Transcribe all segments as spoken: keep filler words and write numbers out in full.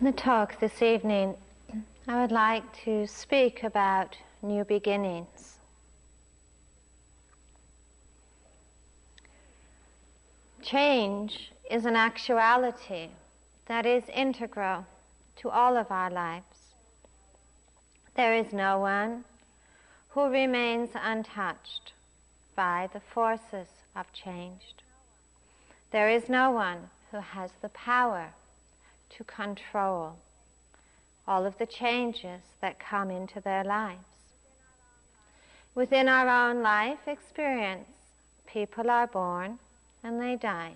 In the talk this evening, I would like to speak about new beginnings. Change is an actuality that is integral to all of our lives. There is no one who remains untouched by the forces of change. There is no one who has the power to control all of the changes that come into their lives. Within our own life experience, people are born and they die.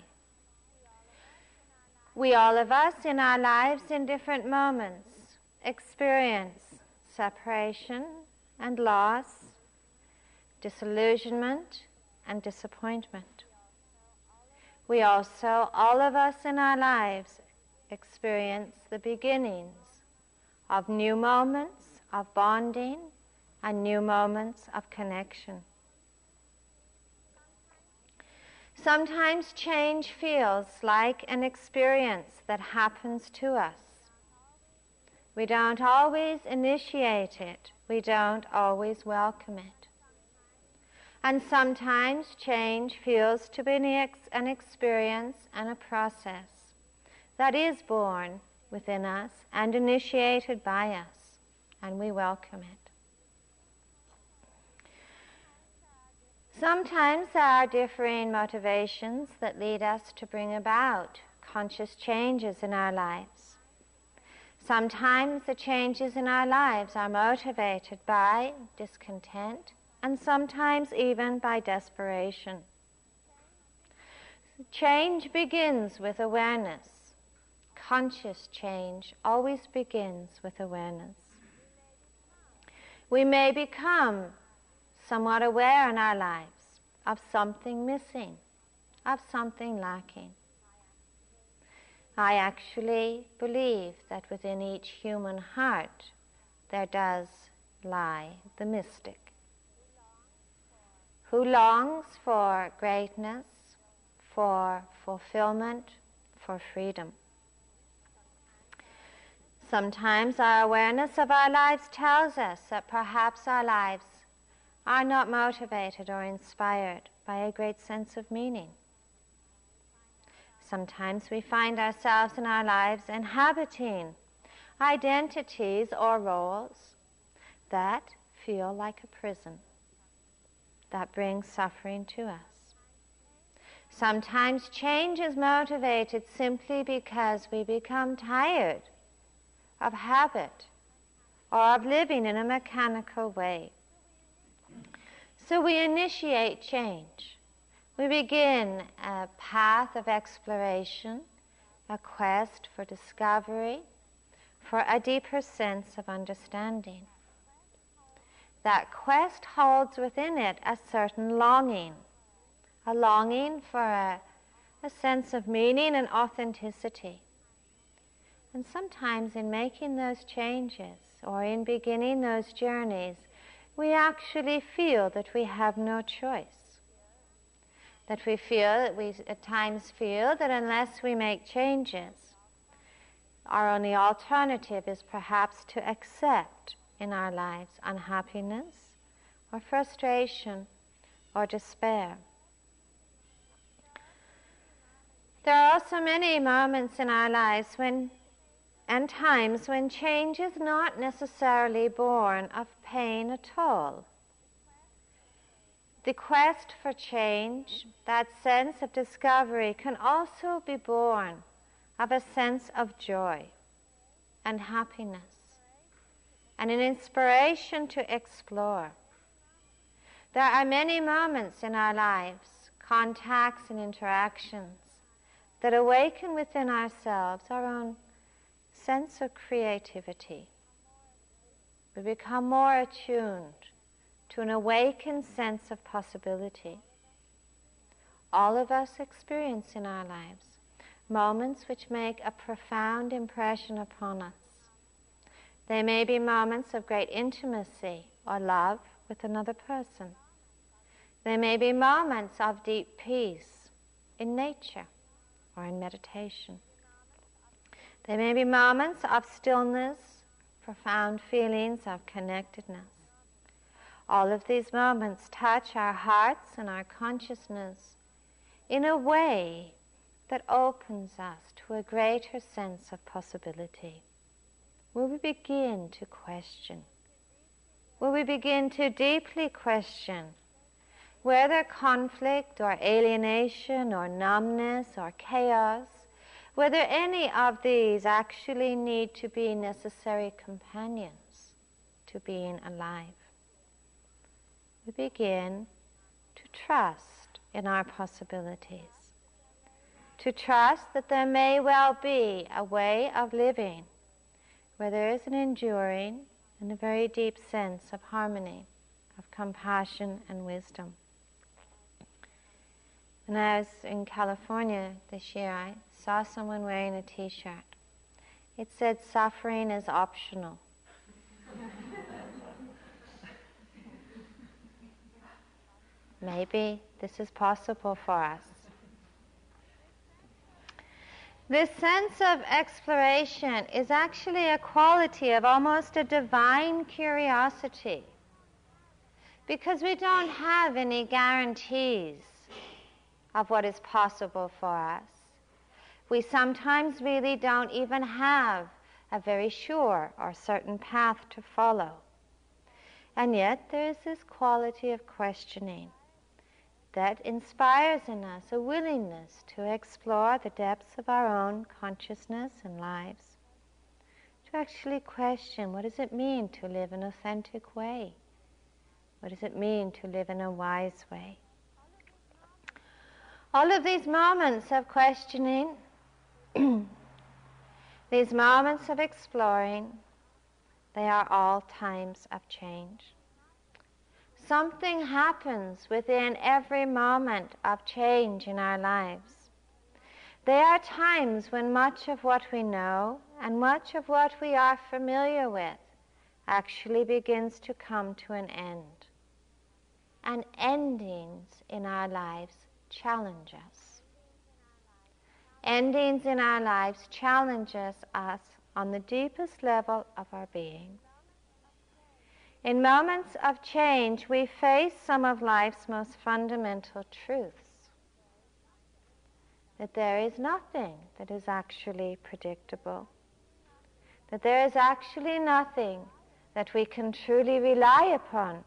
We, all of us, in our lives, in different moments, experience separation and loss, disillusionment and disappointment. We also, all of us in our lives, experience the beginnings of new moments of bonding and new moments of connection. Sometimes change feels like an experience that happens to us. We don't always initiate it. We don't always welcome it. And sometimes change feels to be an experience and a process that is born within us and initiated by us, and we welcome it. Sometimes there are differing motivations that lead us to bring about conscious changes in our lives. Sometimes the changes in our lives are motivated by discontent and sometimes even by desperation. Change begins with awareness. Conscious change always begins with awareness. We may become somewhat aware in our lives of something missing, of something lacking. I actually believe that within each human heart there does lie the mystic, who longs for greatness, for fulfillment, for freedom. Sometimes our awareness of our lives tells us that perhaps our lives are not motivated or inspired by a great sense of meaning. Sometimes we find ourselves in our lives inhabiting identities or roles that feel like a prison, that brings suffering to us. Sometimes change is motivated simply because we become tired of habit, or of living in a mechanical way. So we initiate change. We begin a path of exploration, a quest for discovery, for a deeper sense of understanding. That quest holds within it a certain longing, a longing for a, a sense of meaning and authenticity. And sometimes in making those changes, or in beginning those journeys, we actually feel that we have no choice. That we feel, that we at times feel that unless we make changes, our only alternative is perhaps to accept in our lives unhappiness, or frustration, or despair. There are also many moments in our lives when and times when change is not necessarily born of pain at all. The quest for change, that sense of discovery, can also be born of a sense of joy and happiness and an inspiration to explore. There are many moments in our lives, contacts and interactions, that awaken within ourselves our own sense of creativity. We become more attuned to an awakened sense of possibility. All of us experience in our lives moments which make a profound impression upon us. They may be moments of great intimacy or love with another person. They may be moments of deep peace in nature or in meditation. There may be moments of stillness, profound feelings of connectedness. All of these moments touch our hearts and our consciousness in a way that opens us to a greater sense of possibility. Will we begin to question? Will we begin to deeply question whether conflict or alienation or numbness or chaos, whether any of these actually need to be necessary companions to being alive? We begin to trust in our possibilities, to trust that there may well be a way of living where there is an enduring and a very deep sense of harmony, of compassion and wisdom. When I was in California this year, I saw someone wearing a t-shirt. It said, "Suffering is optional." Maybe this is possible for us. This sense of exploration is actually a quality of almost a divine curiosity, because we don't have any guarantees of what is possible for us. We sometimes really don't even have a very sure or certain path to follow. And yet there is this quality of questioning that inspires in us a willingness to explore the depths of our own consciousness and lives, to actually question, what does it mean to live an authentic way? What does it mean to live in a wise way? All of these moments of questioning, these moments of exploring, they are all times of change. Something happens within every moment of change in our lives. They are times when much of what we know and much of what we are familiar with actually begins to come to an end. And endings in our lives challenge us. Endings in our lives challenge us on the deepest level of our being. In moments of change, we face some of life's most fundamental truths. That there is nothing that is actually predictable. That there is actually nothing that we can truly rely upon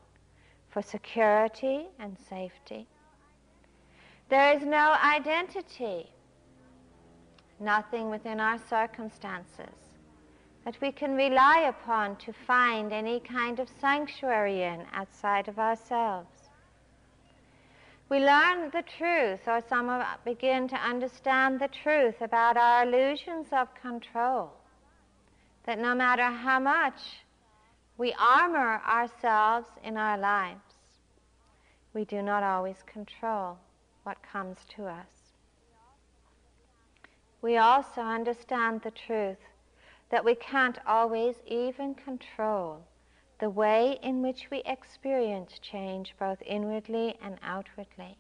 for security and safety. There is no identity, nothing within our circumstances that we can rely upon to find any kind of sanctuary in outside of ourselves. We learn the truth, or some of us begin to understand the truth about our illusions of control, that no matter how much we armor ourselves in our lives, we do not always control what comes to us. We also understand the truth that we can't always even control the way in which we experience change, both inwardly and outwardly.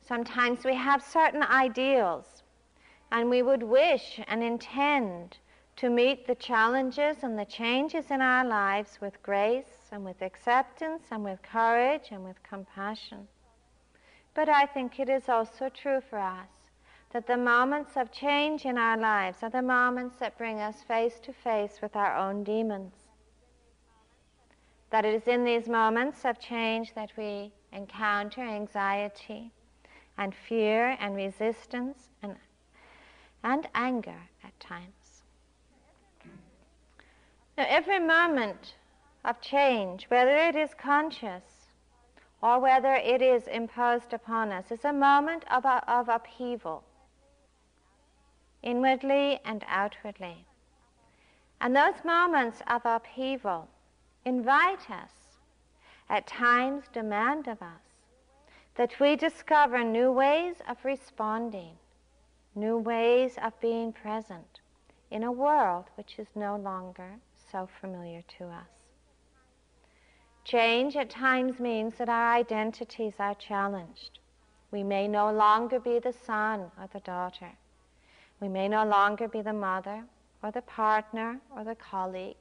Sometimes we have certain ideals, and we would wish and intend to meet the challenges and the changes in our lives with grace and with acceptance and with courage and with compassion. But I think it is also true for us that the moments of change in our lives are the moments that bring us face to face with our own demons. That it is in these moments of change that we encounter anxiety and fear and resistance and, and anger at times. Now, every moment of change, whether it is conscious or whether it is imposed upon us, is a moment of, of upheaval, inwardly and outwardly. And those moments of upheaval invite us, at times demand of us, that we discover new ways of responding, new ways of being present in a world which is no longer so familiar to us. Change at times means that our identities are challenged. We may no longer be the son or the daughter. We may no longer be the mother or the partner or the colleague.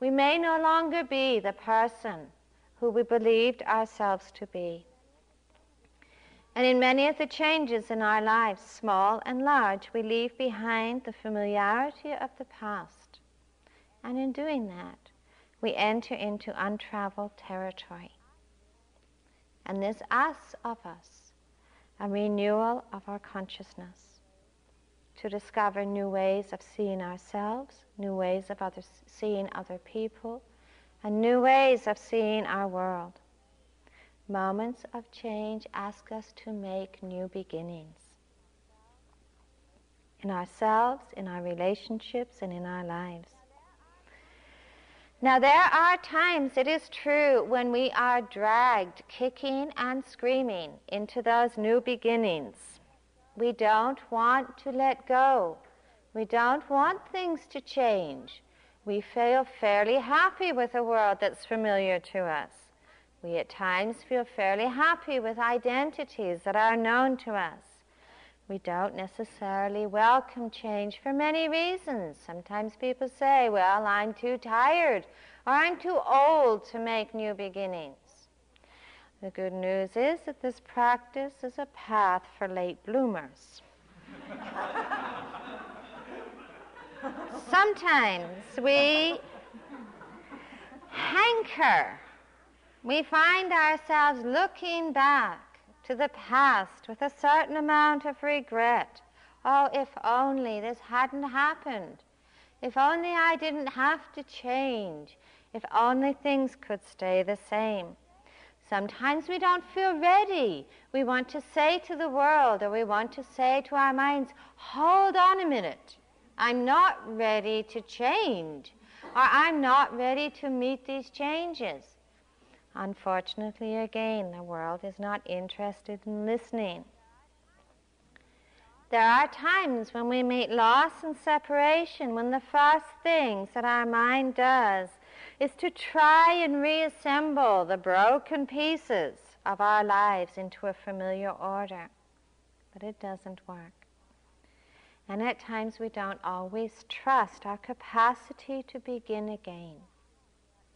We may no longer be the person who we believed ourselves to be. And in many of the changes in our lives, small and large, we leave behind the familiarity of the past. And in doing that, we enter into untraveled territory. And this asks of us a renewal of our consciousness to discover new ways of seeing ourselves, new ways of others, seeing other people, and new ways of seeing our world. Moments of change ask us to make new beginnings in ourselves, in our relationships, and in our lives. Now, there are times, it is true, when we are dragged kicking and screaming into those new beginnings. We don't want to let go. We don't want things to change. We feel fairly happy with a world that's familiar to us. We at times feel fairly happy with identities that are known to us. We don't necessarily welcome change for many reasons. Sometimes people say, well, I'm too tired, or I'm too old to make new beginnings. The good news is that this practice is a path for late bloomers. Sometimes we hanker. We find ourselves looking back to the past with a certain amount of regret. Oh, if only this hadn't happened. If only I didn't have to change. If only things could stay the same. Sometimes we don't feel ready. We want to say to the world, or we want to say to our minds, hold on a minute. I'm not ready to change, or I'm not ready to meet these changes. Unfortunately, again, the world is not interested in listening. There are times when we meet loss and separation, when the first things that our mind does is to try and reassemble the broken pieces of our lives into a familiar order. But it doesn't work. And at times we don't always trust our capacity to begin again.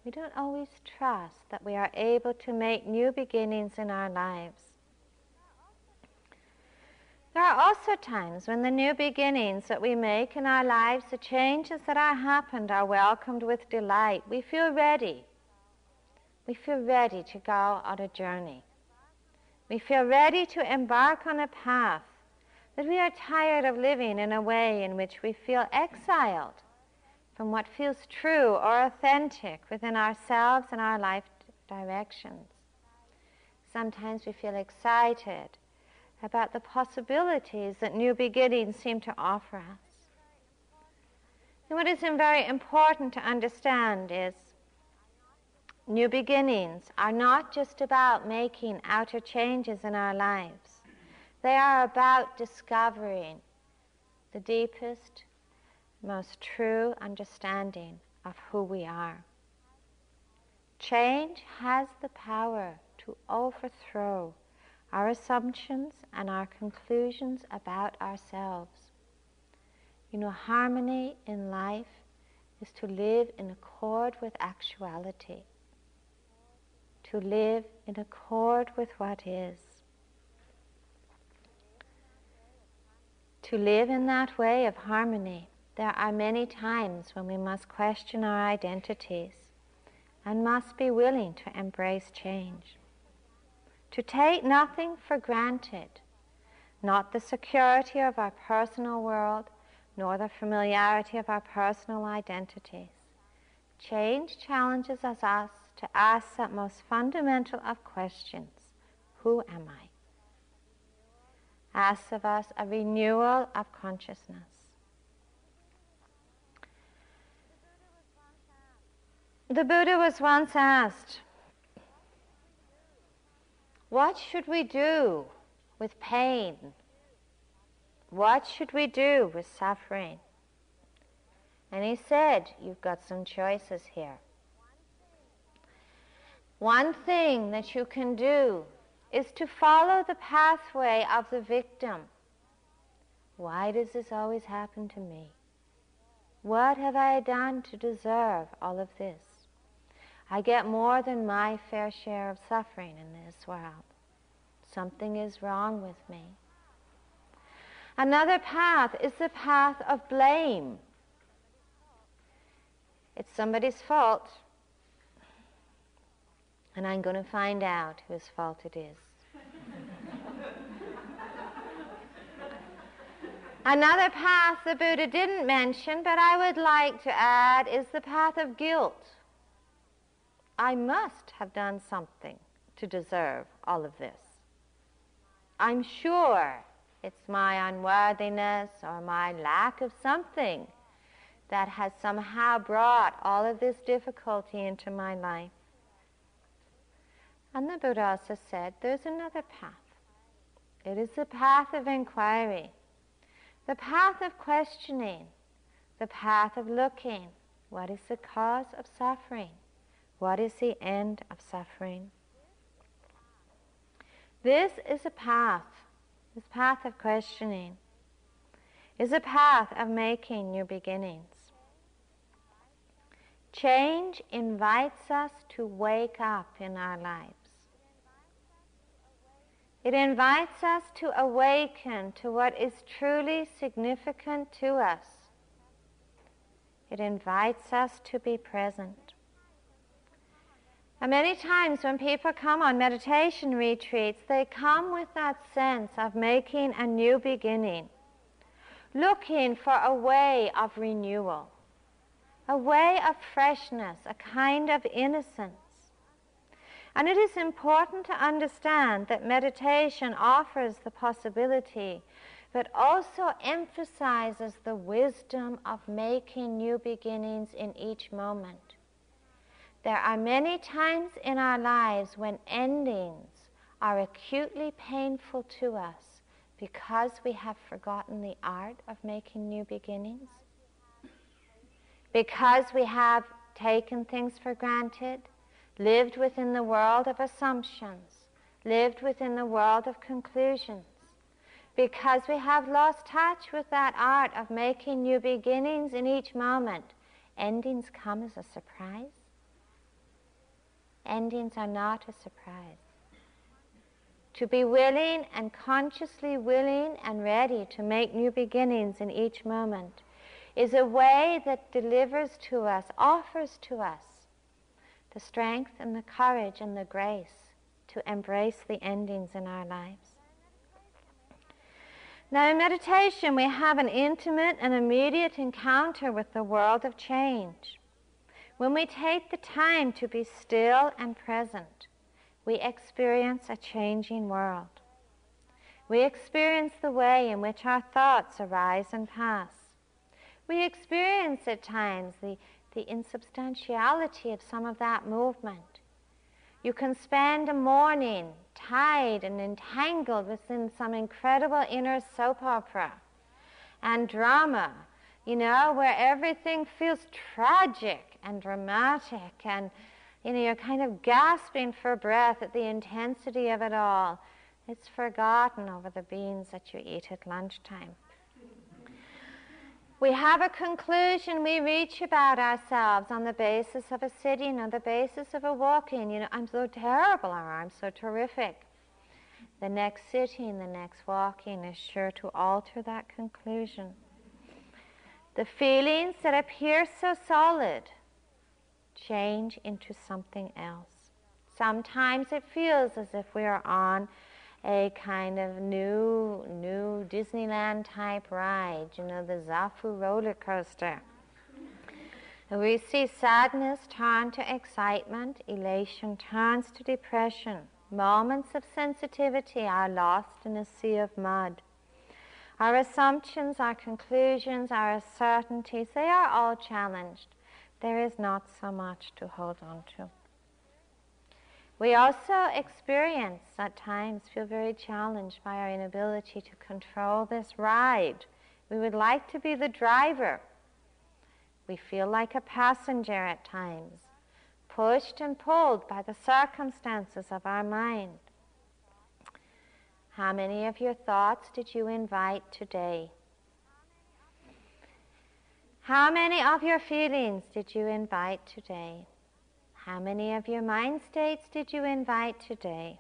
We don't always trust that we are able to make new beginnings in our lives. There are also times when the new beginnings that we make in our lives, the changes that are happened, are welcomed with delight. We feel ready. We feel ready to go on a journey. We feel ready to embark on a path, but we are tired of living in a way in which we feel exiled from what feels true or authentic within ourselves and our life directions. Sometimes we feel excited about the possibilities that new beginnings seem to offer us. And what is very important to understand is new beginnings are not just about making outer changes in our lives. They are about discovering the deepest, most true understanding of who we are. Change has the power to overthrow our assumptions and our conclusions about ourselves. You know, harmony in life is to live in accord with actuality, to live in accord with what is. To live in that way of harmony, there are many times when we must question our identities and must be willing to embrace change. To take nothing for granted, not the security of our personal world, nor the familiarity of our personal identities. Change challenges us to ask that most fundamental of questions, who am I? Asks of us a renewal of consciousness. The Buddha was once asked, what should we do with pain? What should we do with suffering? And he said, you've got some choices here. One thing that you can do is to follow the pathway of the victim, Why does this always happen to me? What have I done to deserve all of this? I get more than my fair share of suffering in this world. Something is wrong with me. Another path is the path of blame. It's somebody's fault, and I'm going to find out whose fault it is. Another path the Buddha didn't mention, but I would like to add, is the path of guilt. I must have done something to deserve all of this. I'm sure it's my unworthiness or my lack of something that has somehow brought all of this difficulty into my life. And the Buddha also said, there's another path. It is the path of inquiry. The path of questioning, the path of looking, what is the cause of suffering? What is the end of suffering? This is a path, this path of questioning, is a path of making new beginnings. Change invites us to wake up in our lives. It invites us to awaken to what is truly significant to us. It invites us to be present. And many times when people come on meditation retreats, they come with that sense of making a new beginning, looking for a way of renewal, a way of freshness, a kind of innocence. And it is important to understand that meditation offers the possibility, but also emphasizes the wisdom of making new beginnings in each moment. There are many times in our lives when endings are acutely painful to us because we have forgotten the art of making new beginnings, because we have taken things for granted, lived within the world of assumptions, lived within the world of conclusions, because we have lost touch with that art of making new beginnings in each moment. Endings come as a surprise. Endings are not a surprise. To be willing and consciously willing and ready to make new beginnings in each moment is a way that delivers to us, offers to us, the strength and the courage and the grace to embrace the endings in our lives. Now in meditation we have an intimate and immediate encounter with the world of change. When we take the time to be still and present, we experience a changing world. We experience the way in which our thoughts arise and pass. We experience at times the the insubstantiality of some of that movement. You can spend a morning tied and entangled within some incredible inner soap opera and drama, you know, where everything feels tragic and dramatic, and you know, you're kind of gasping for breath at the intensity of it all. It's forgotten over the beans that you eat at lunchtime. We have a conclusion we reach about ourselves on the basis of a sitting, on the basis of a walking. You know, I'm so terrible, or I'm so terrific. The next sitting, the next walking is sure to alter that conclusion. The feelings that appear so solid change into something else. Sometimes it feels as if we are on a kind of new, new Disneyland-type ride, you know, the Zafu roller coaster. And we see sadness turn to excitement, elation turns to depression. Moments of sensitivity are lost in a sea of mud. Our assumptions, our conclusions, our certainties, they are all challenged. There is not so much to hold on to. We also experience, at times, feel very challenged by our inability to control this ride. We would like to be the driver. We feel like a passenger at times, pushed and pulled by the circumstances of our mind. How many of your thoughts did you invite today? How many of your feelings did you invite today? How many of your mind states did you invite today?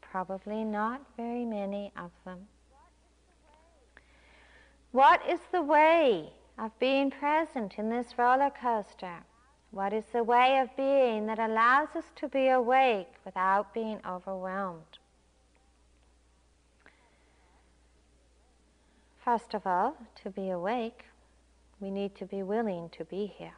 Probably not very many of them. What is the way of being present in this roller coaster? What is the way of being that allows us to be awake without being overwhelmed? First of all, to be awake, we need to be willing to be here.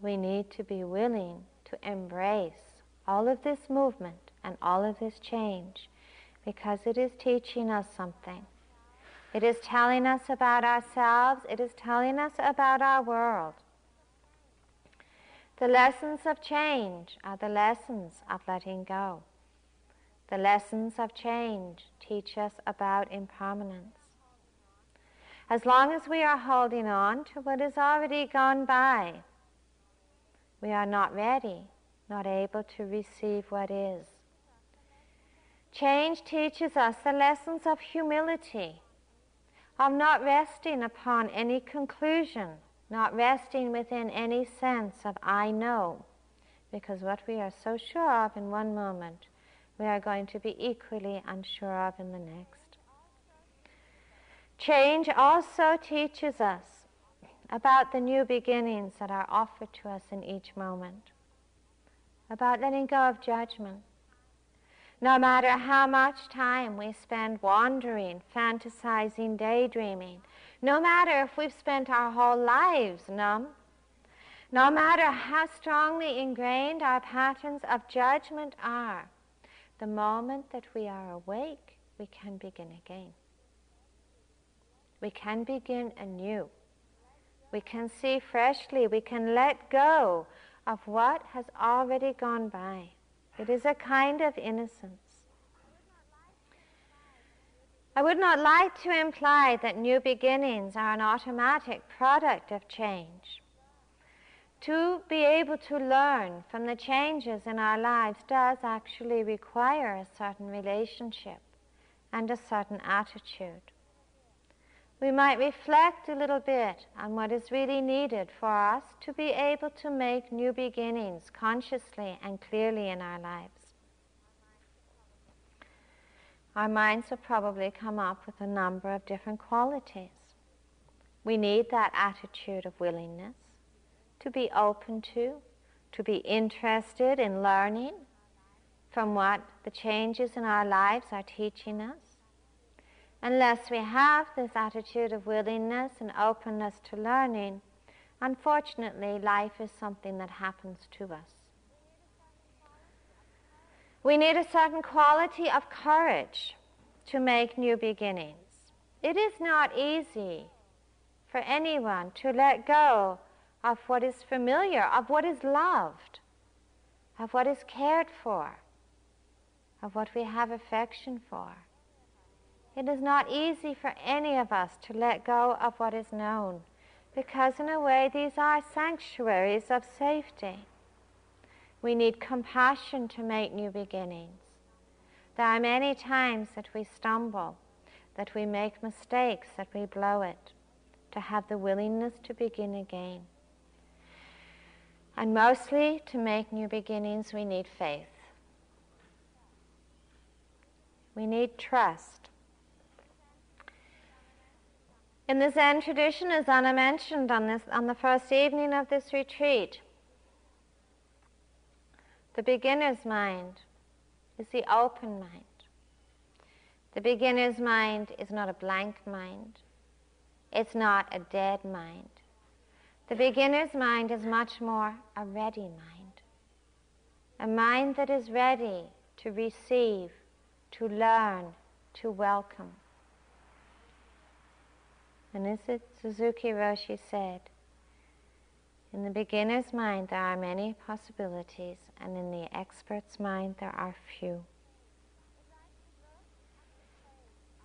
We need to be willing to embrace all of this movement and all of this change, because it is teaching us something. It is telling us about ourselves. It is telling us about our world. The lessons of change are the lessons of letting go. The lessons of change teach us about impermanence. As long as we are holding on to what has already gone by, we are not ready, not able to receive what is. Change teaches us the lessons of humility, of not resting upon any conclusion, not resting within any sense of I know, because what we are so sure of in one moment, we are going to be equally unsure of in the next. Change also teaches us about the new beginnings that are offered to us in each moment, about letting go of judgment. No matter how much time we spend wandering, fantasizing, daydreaming, no matter if we've spent our whole lives numb, no matter how strongly ingrained our patterns of judgment are, the moment that we are awake, we can begin again. We can begin anew. We can see freshly. We can let go of what has already gone by. It is a kind of innocence. I would not like to imply that new beginnings are an automatic product of change. To be able to learn from the changes in our lives does actually require a certain relationship and a certain attitude. We might reflect a little bit on what is really needed for us to be able to make new beginnings consciously and clearly in our lives. Our minds will probably come up with a number of different qualities. We need that attitude of willingness, to be open to, to be interested in learning from what the changes in our lives are teaching us. Unless we have this attitude of willingness and openness to learning, unfortunately, life is something that happens to us. We need a certain quality of courage to make new beginnings. It is not easy for anyone to let go of what is familiar, of what is loved, of what is cared for, of what we have affection for. It is not easy for any of us to let go of what is known, because in a way these are sanctuaries of safety. We need compassion to make new beginnings. There are many times that we stumble, that we make mistakes, that we blow it, to have the willingness to begin again. And mostly to make new beginnings we need faith. We need trust. In the Zen tradition, as Anna mentioned on, this, on the first evening of this retreat, the beginner's mind is the open mind. The beginner's mind is not a blank mind. It's not a dead mind. The beginner's mind is much more a ready mind, a mind that is ready to receive, to learn, to welcome. And as Suzuki Roshi said, in the beginner's mind there are many possibilities, and in the expert's mind there are few.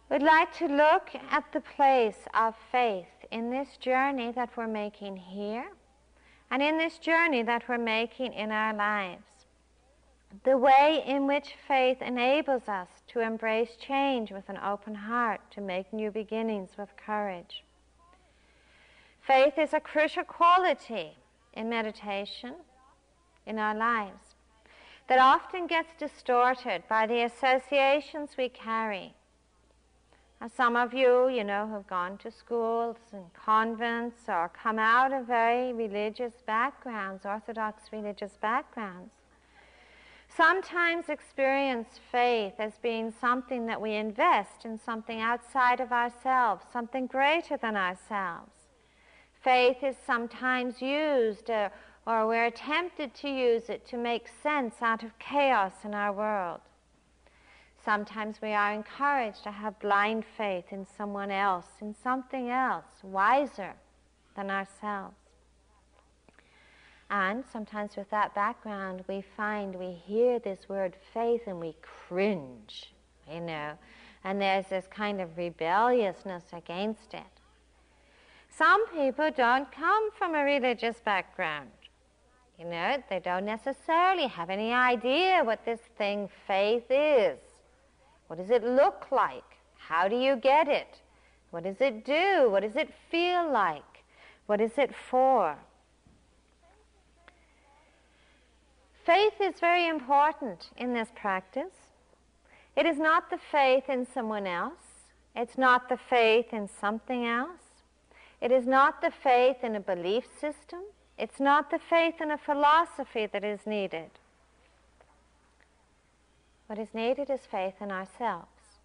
We'd like to look at the place of faith in this journey that we're making here, and in this journey that we're making in our lives. The way in which faith enables us to embrace change with an open heart, to make new beginnings with courage. Faith is a crucial quality in meditation, in our lives, that often gets distorted by the associations we carry. Now, some of you, you know, have gone to schools and convents or come out of very religious backgrounds, Orthodox religious backgrounds. Sometimes experience faith as being something that we invest in something outside of ourselves, something greater than ourselves. Faith is sometimes used, uh, or we're tempted to use it to make sense out of chaos in our world. Sometimes we are encouraged to have blind faith in someone else, in something else, wiser than ourselves. And sometimes with that background, we find we hear this word faith and we cringe, you know, and there's this kind of rebelliousness against it. Some people don't come from a religious background. You know, they don't necessarily have any idea what this thing faith is. What does it look like? How do you get it? What does it do? What does it feel like? What is it for? Faith is very important in this practice. It is not the faith in someone else. It's not the faith in something else. It is not the faith in a belief system. It's not the faith in a philosophy that is needed. What is needed is faith in ourselves,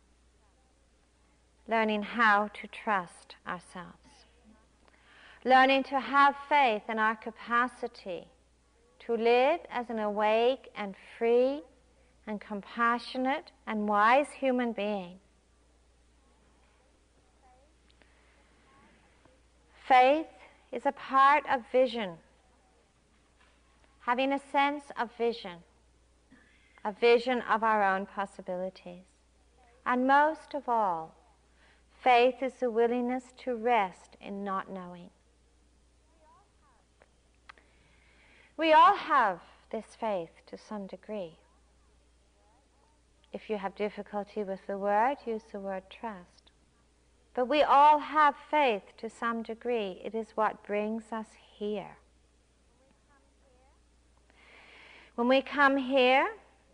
learning how to trust ourselves, learning to have faith in our capacity to live as an awake and free and compassionate and wise human being. Faith is a part of vision, having a sense of vision. A vision of our own possibilities. And most of all, faith is the willingness to rest in not knowing. We all have this faith to some degree. If you have difficulty with the word, use the word trust. But we all have faith to some degree. It is what brings us here. When we come here,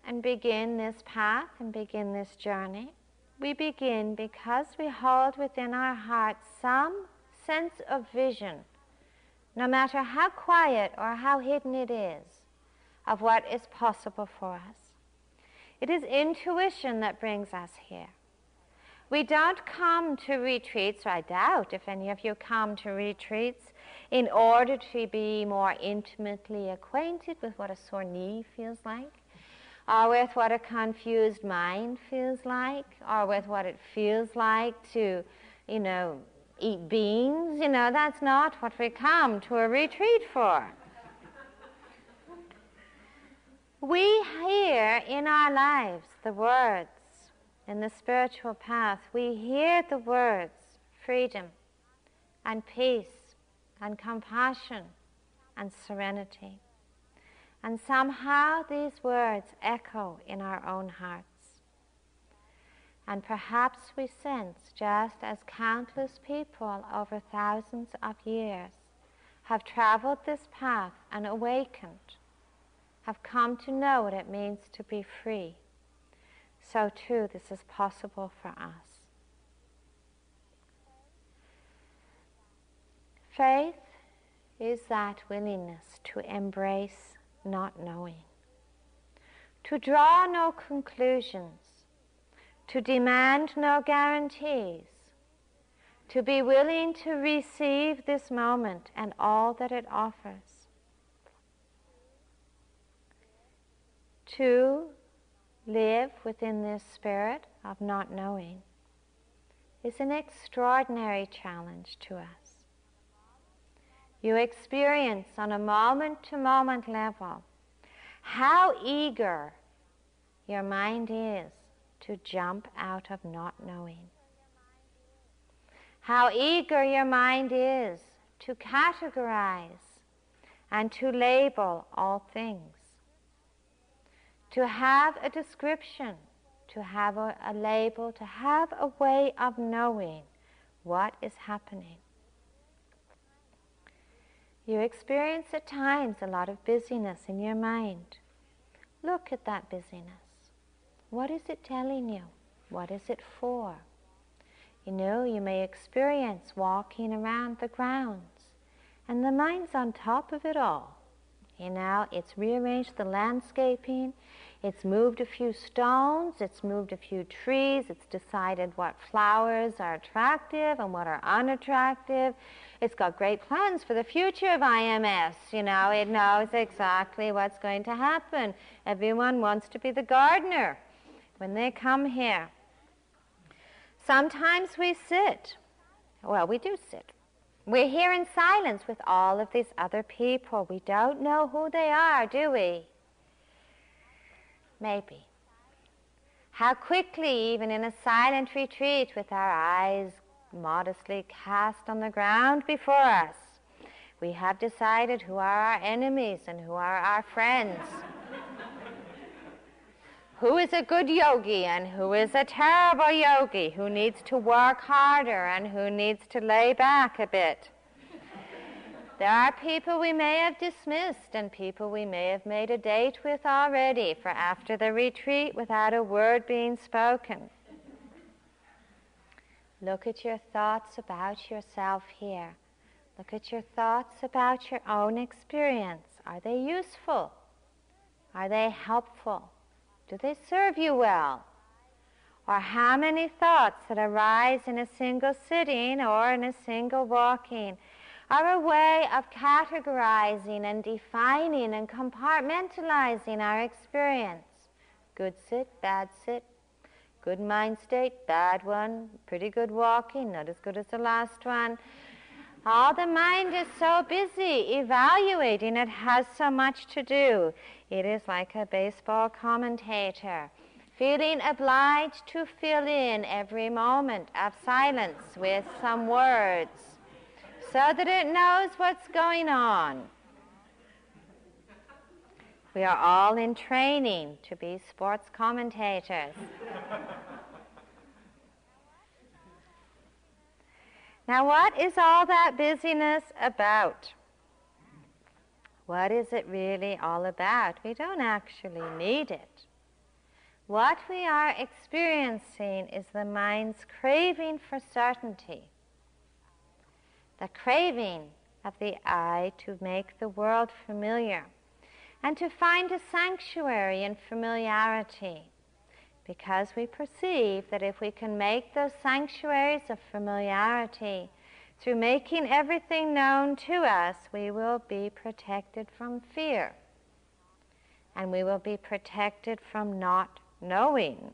and begin this path and begin this journey, we begin because we hold within our heart some sense of vision, no matter how quiet or how hidden it is, of what is possible for us. It is intuition that brings us here. We don't come to retreats, or I doubt if any of you come to retreats, in order to be more intimately acquainted with what a sore knee feels like, or with what a confused mind feels like, or with what it feels like to, you know, eat beans. You know, that's not what we come to a retreat for. We hear in our lives the words, in the spiritual path, we hear the words, freedom, and peace, and compassion, and serenity. And somehow these words echo in our own hearts. And perhaps we sense, just as countless people over thousands of years have traveled this path and awakened, have come to know what it means to be free, so too this is possible for us. Faith is that willingness to embrace not knowing, to draw no conclusions, to demand no guarantees, to be willing to receive this moment and all that it offers, to live within this spirit of not knowing is an extraordinary challenge to us. You experience on a moment-to-moment level how eager your mind is to jump out of not knowing. How eager your mind is to categorize and to label all things. To have a description, to have a, a label, to have a way of knowing what is happening. You experience at times a lot of busyness in your mind. Look at that busyness. What is it telling you? What is it for? You know, you may experience walking around the grounds, and the mind's on top of it all. You know, it's rearranged the landscaping, it's moved a few stones, it's moved a few trees, it's decided what flowers are attractive and what are unattractive. It's got great plans for the future of I M S, you know. It knows exactly what's going to happen. Everyone wants to be the gardener when they come here. Sometimes we sit. Well, we do sit. We're here in silence with all of these other people. We don't know who they are, do we? Maybe. How quickly, even in a silent retreat with our eyes modestly cast on the ground before us, we have decided who are our enemies and who are our friends. Who is a good yogi and who is a terrible yogi? Who needs to work harder and who needs to lay back a bit? There are people we may have dismissed and people we may have made a date with already for after the retreat without a word being spoken. Look at your thoughts about yourself here. Look at your thoughts about your own experience. Are they useful? Are they helpful? Do they serve you well? Or how many thoughts that arise in a single sitting or in a single walking are a way of categorizing and defining and compartmentalizing our experience. Good sit, bad sit. Good mind state, bad one, pretty good walking, not as good as the last one. All the mind is so busy evaluating, it has so much to do. It is like a baseball commentator, feeling obliged to fill in every moment of silence with some words so that it knows what's going on. We are all in training to be sports commentators. Now, what is all that busyness about? What is it really all about? We don't actually need it. What we are experiencing is the mind's craving for certainty, the craving of the I to make the world familiar and to find a sanctuary in familiarity, because we perceive that if we can make those sanctuaries of familiarity through making everything known to us, we will be protected from fear, and we will be protected from not knowing.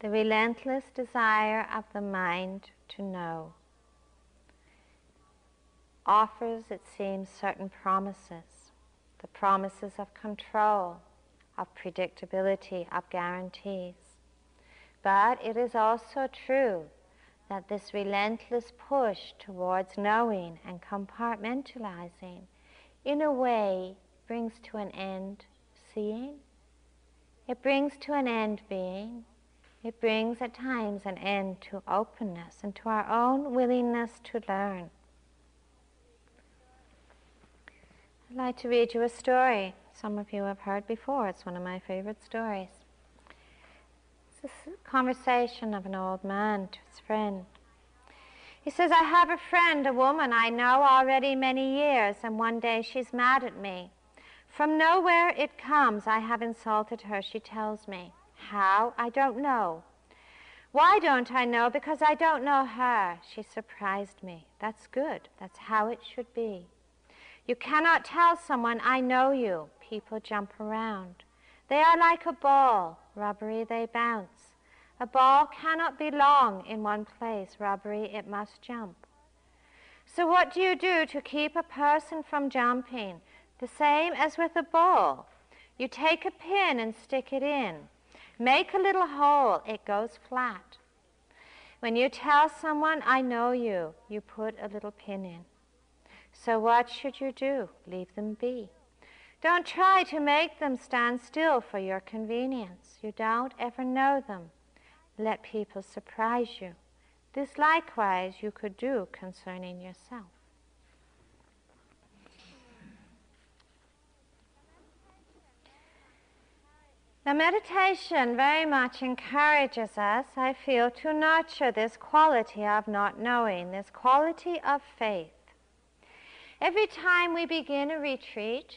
The relentless desire of the mind to know offers, it seems, certain promises, the promises of control, of predictability, of guarantees. But it is also true that this relentless push towards knowing and compartmentalizing in a way brings to an end seeing, it brings to an end being, it brings at times an end to openness and to our own willingness to learn. I'd like to read you a story some of you have heard before. It's one of my favorite stories. It's a conversation of an old man to his friend. He says, I have a friend, a woman I know already many years, and one day she's mad at me. From nowhere it comes. I have insulted her, she tells me. How? I don't know. Why don't I know? Because I don't know her. She surprised me. That's good. That's how it should be. You cannot tell someone, I know you. People jump around. They are like a ball. Rubbery, they bounce. A ball cannot be long in one place. Rubbery, it must jump. So what do you do to keep a person from jumping? The same as with a ball. You take a pin and stick it in. Make a little hole. It goes flat. When you tell someone, I know you, you put a little pin in. So what should you do? Leave them be. Don't try to make them stand still for your convenience. You don't ever know them. Let people surprise you. This likewise you could do concerning yourself. Now, meditation very much encourages us, I feel, to nurture this quality of not knowing, this quality of faith. Every time we begin a retreat,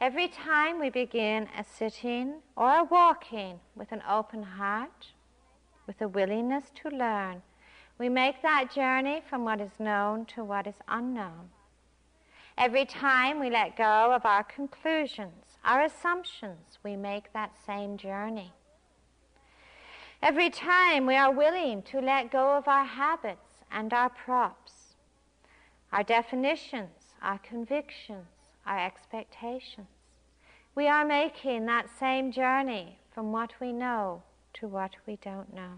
every time we begin a sitting or a walking with an open heart, with a willingness to learn, we make that journey from what is known to what is unknown. Every time we let go of our conclusions, our assumptions, we make that same journey. Every time we are willing to let go of our habits and our props, our definitions, our convictions, our expectations, we are making that same journey from what we know to what we don't know.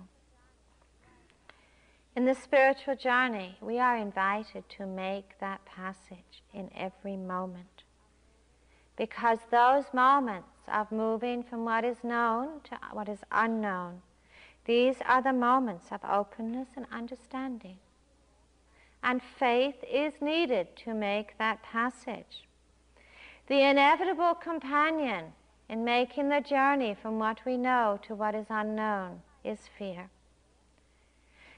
In the spiritual journey, we are invited to make that passage in every moment, because those moments of moving from what is known to what is unknown, these are the moments of openness and understanding. And faith is needed to make that passage. The inevitable companion in making the journey from what we know to what is unknown is fear.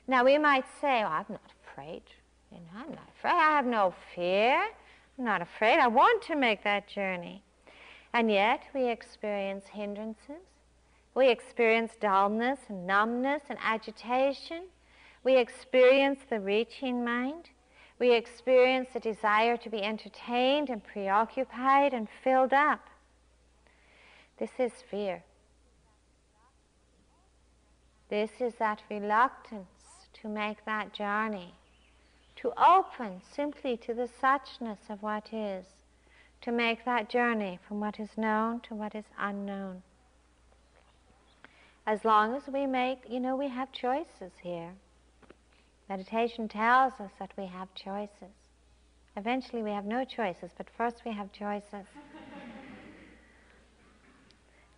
Now, we might say, oh, I'm not afraid. You know, I'm not afraid. I have no fear. I'm not afraid. I want to make that journey. And yet, we experience hindrances. We experience dullness and numbness and agitation. We experience the reaching mind. We experience the desire to be entertained and preoccupied and filled up. This is fear. This is that reluctance to make that journey, to open simply to the suchness of what is, to make that journey from what is known to what is unknown. As long as we make, you know, we have choices here. Meditation tells us that we have choices. Eventually we have no choices, but first we have choices.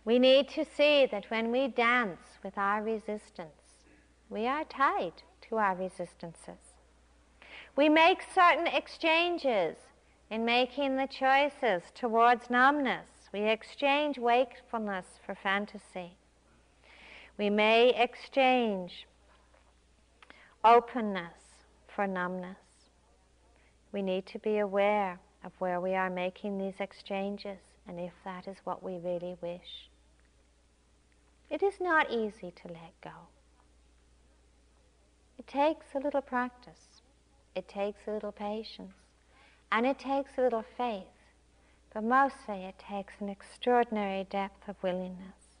We need to see that when we dance with our resistance, we are tied to our resistances. We make certain exchanges in making the choices towards numbness. We exchange wakefulness for fantasy. We may exchange openness for numbness. We need to be aware of where we are making these exchanges and if that is what we really wish. It is not easy to let go. It takes a little practice, it takes a little patience, and it takes a little faith, but mostly it takes an extraordinary depth of willingness.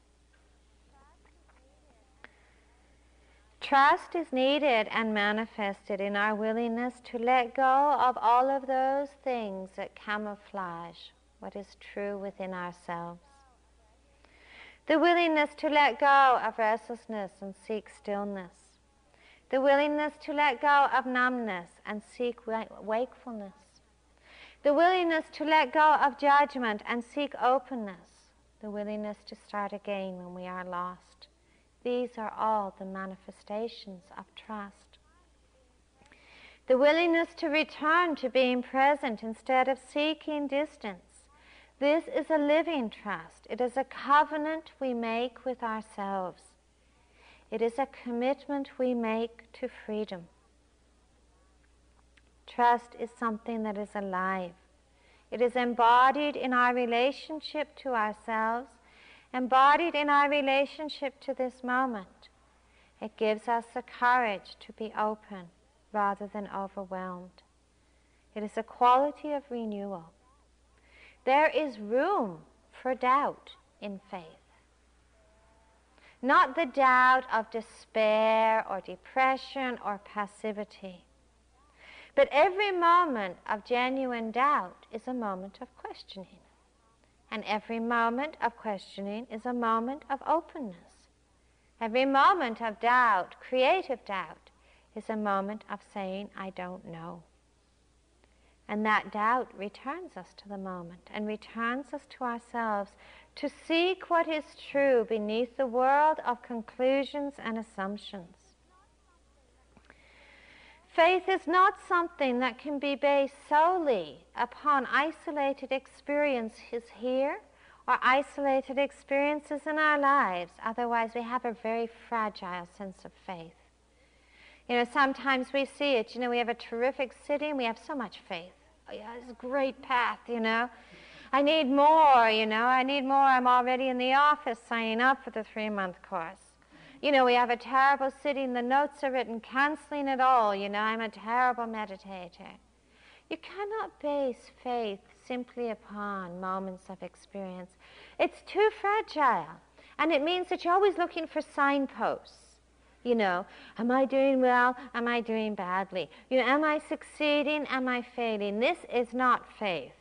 Trust is needed and manifested in our willingness to let go of all of those things that camouflage what is true within ourselves. The willingness to let go of restlessness and seek stillness. The willingness to let go of numbness and seek wakefulness. The willingness to let go of judgment and seek openness. The willingness to start again when we are lost. These are all the manifestations of trust. The willingness to return to being present instead of seeking distance. This is a living trust. It is a covenant we make with ourselves. It is a commitment we make to freedom. Trust is something that is alive. It is embodied in our relationship to ourselves, embodied in our relationship to this moment. It gives us the courage to be open rather than overwhelmed. It is a quality of renewal. There is room for doubt in faith. Not the doubt of despair or depression or passivity. But every moment of genuine doubt is a moment of questioning. And every moment of questioning is a moment of openness. Every moment of doubt, creative doubt, is a moment of saying, I don't know. And that doubt returns us to the moment and returns us to ourselves, to seek what is true beneath the world of conclusions and assumptions. Faith is not something that can be based solely upon isolated experiences here or isolated experiences in our lives. Otherwise, we have a very fragile sense of faith. You know, sometimes we see it. You know, we have a terrific city and we have so much faith. Oh, yeah, it's a great path, you know. I need more, you know. I need more. I'm already in the office signing up for the three-month course. You know, we have a terrible city and the notes are written, canceling it all. You know, I'm a terrible meditator. You cannot base faith simply upon moments of experience. It's too fragile. And it means that you're always looking for signposts. You know, am I doing well? Am I doing badly? You know, am I succeeding? Am I failing? This is not faith.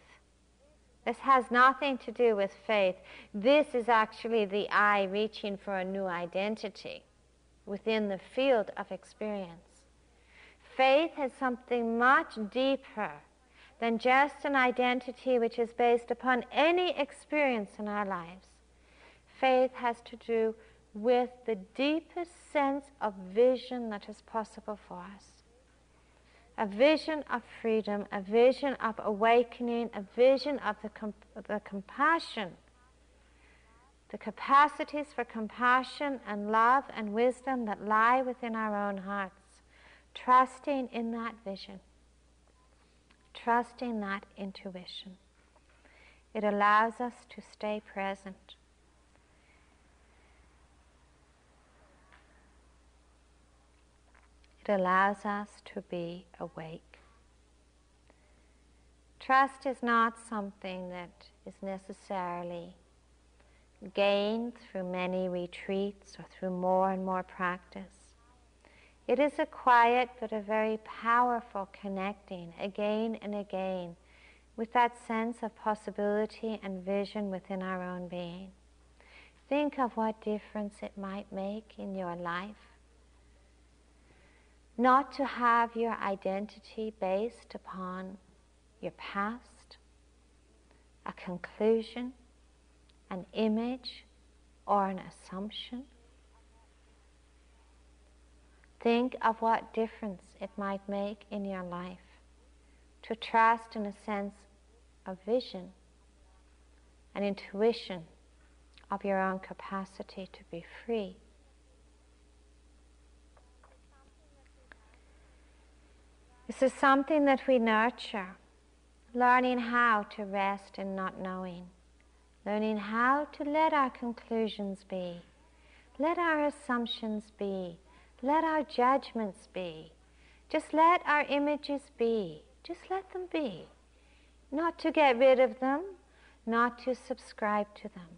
This has nothing to do with faith. This is actually the I reaching for a new identity within the field of experience. Faith is something much deeper than just an identity which is based upon any experience in our lives. Faith has to do with the deepest sense of vision that is possible for us. A vision of freedom, a vision of awakening, a vision of the, comp- the compassion, the capacities for compassion and love and wisdom that lie within our own hearts. Trusting in that vision. Trusting that intuition. It allows us to stay present. It allows us to be awake. Trust is not something that is necessarily gained through many retreats or through more and more practice. It is a quiet but a very powerful connecting again and again with that sense of possibility and vision within our own being. Think of what difference it might make in your life not to have your identity based upon your past, a conclusion, an image, or an assumption. Think of what difference it might make in your life to trust in a sense of vision, an intuition of your own capacity to be free. This is something that we nurture, learning how to rest in not knowing, learning how to let our conclusions be, let our assumptions be, let our judgments be, just let our images be, just let them be, not to get rid of them, not to subscribe to them,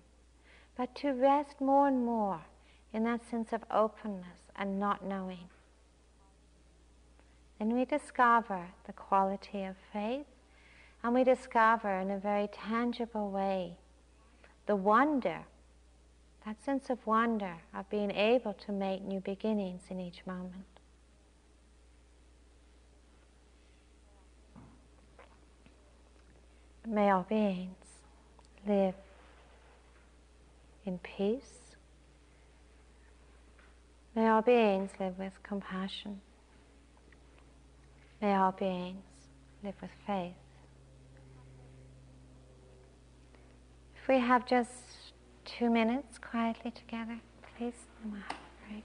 but to rest more and more in that sense of openness and not knowing. And we discover the quality of faith, and we discover in a very tangible way the wonder, that sense of wonder of being able to make new beginnings in each moment. May all beings live in peace. May all beings live with compassion. May all beings live with faith. If we have just two minutes quietly together, please, then we'll have a break.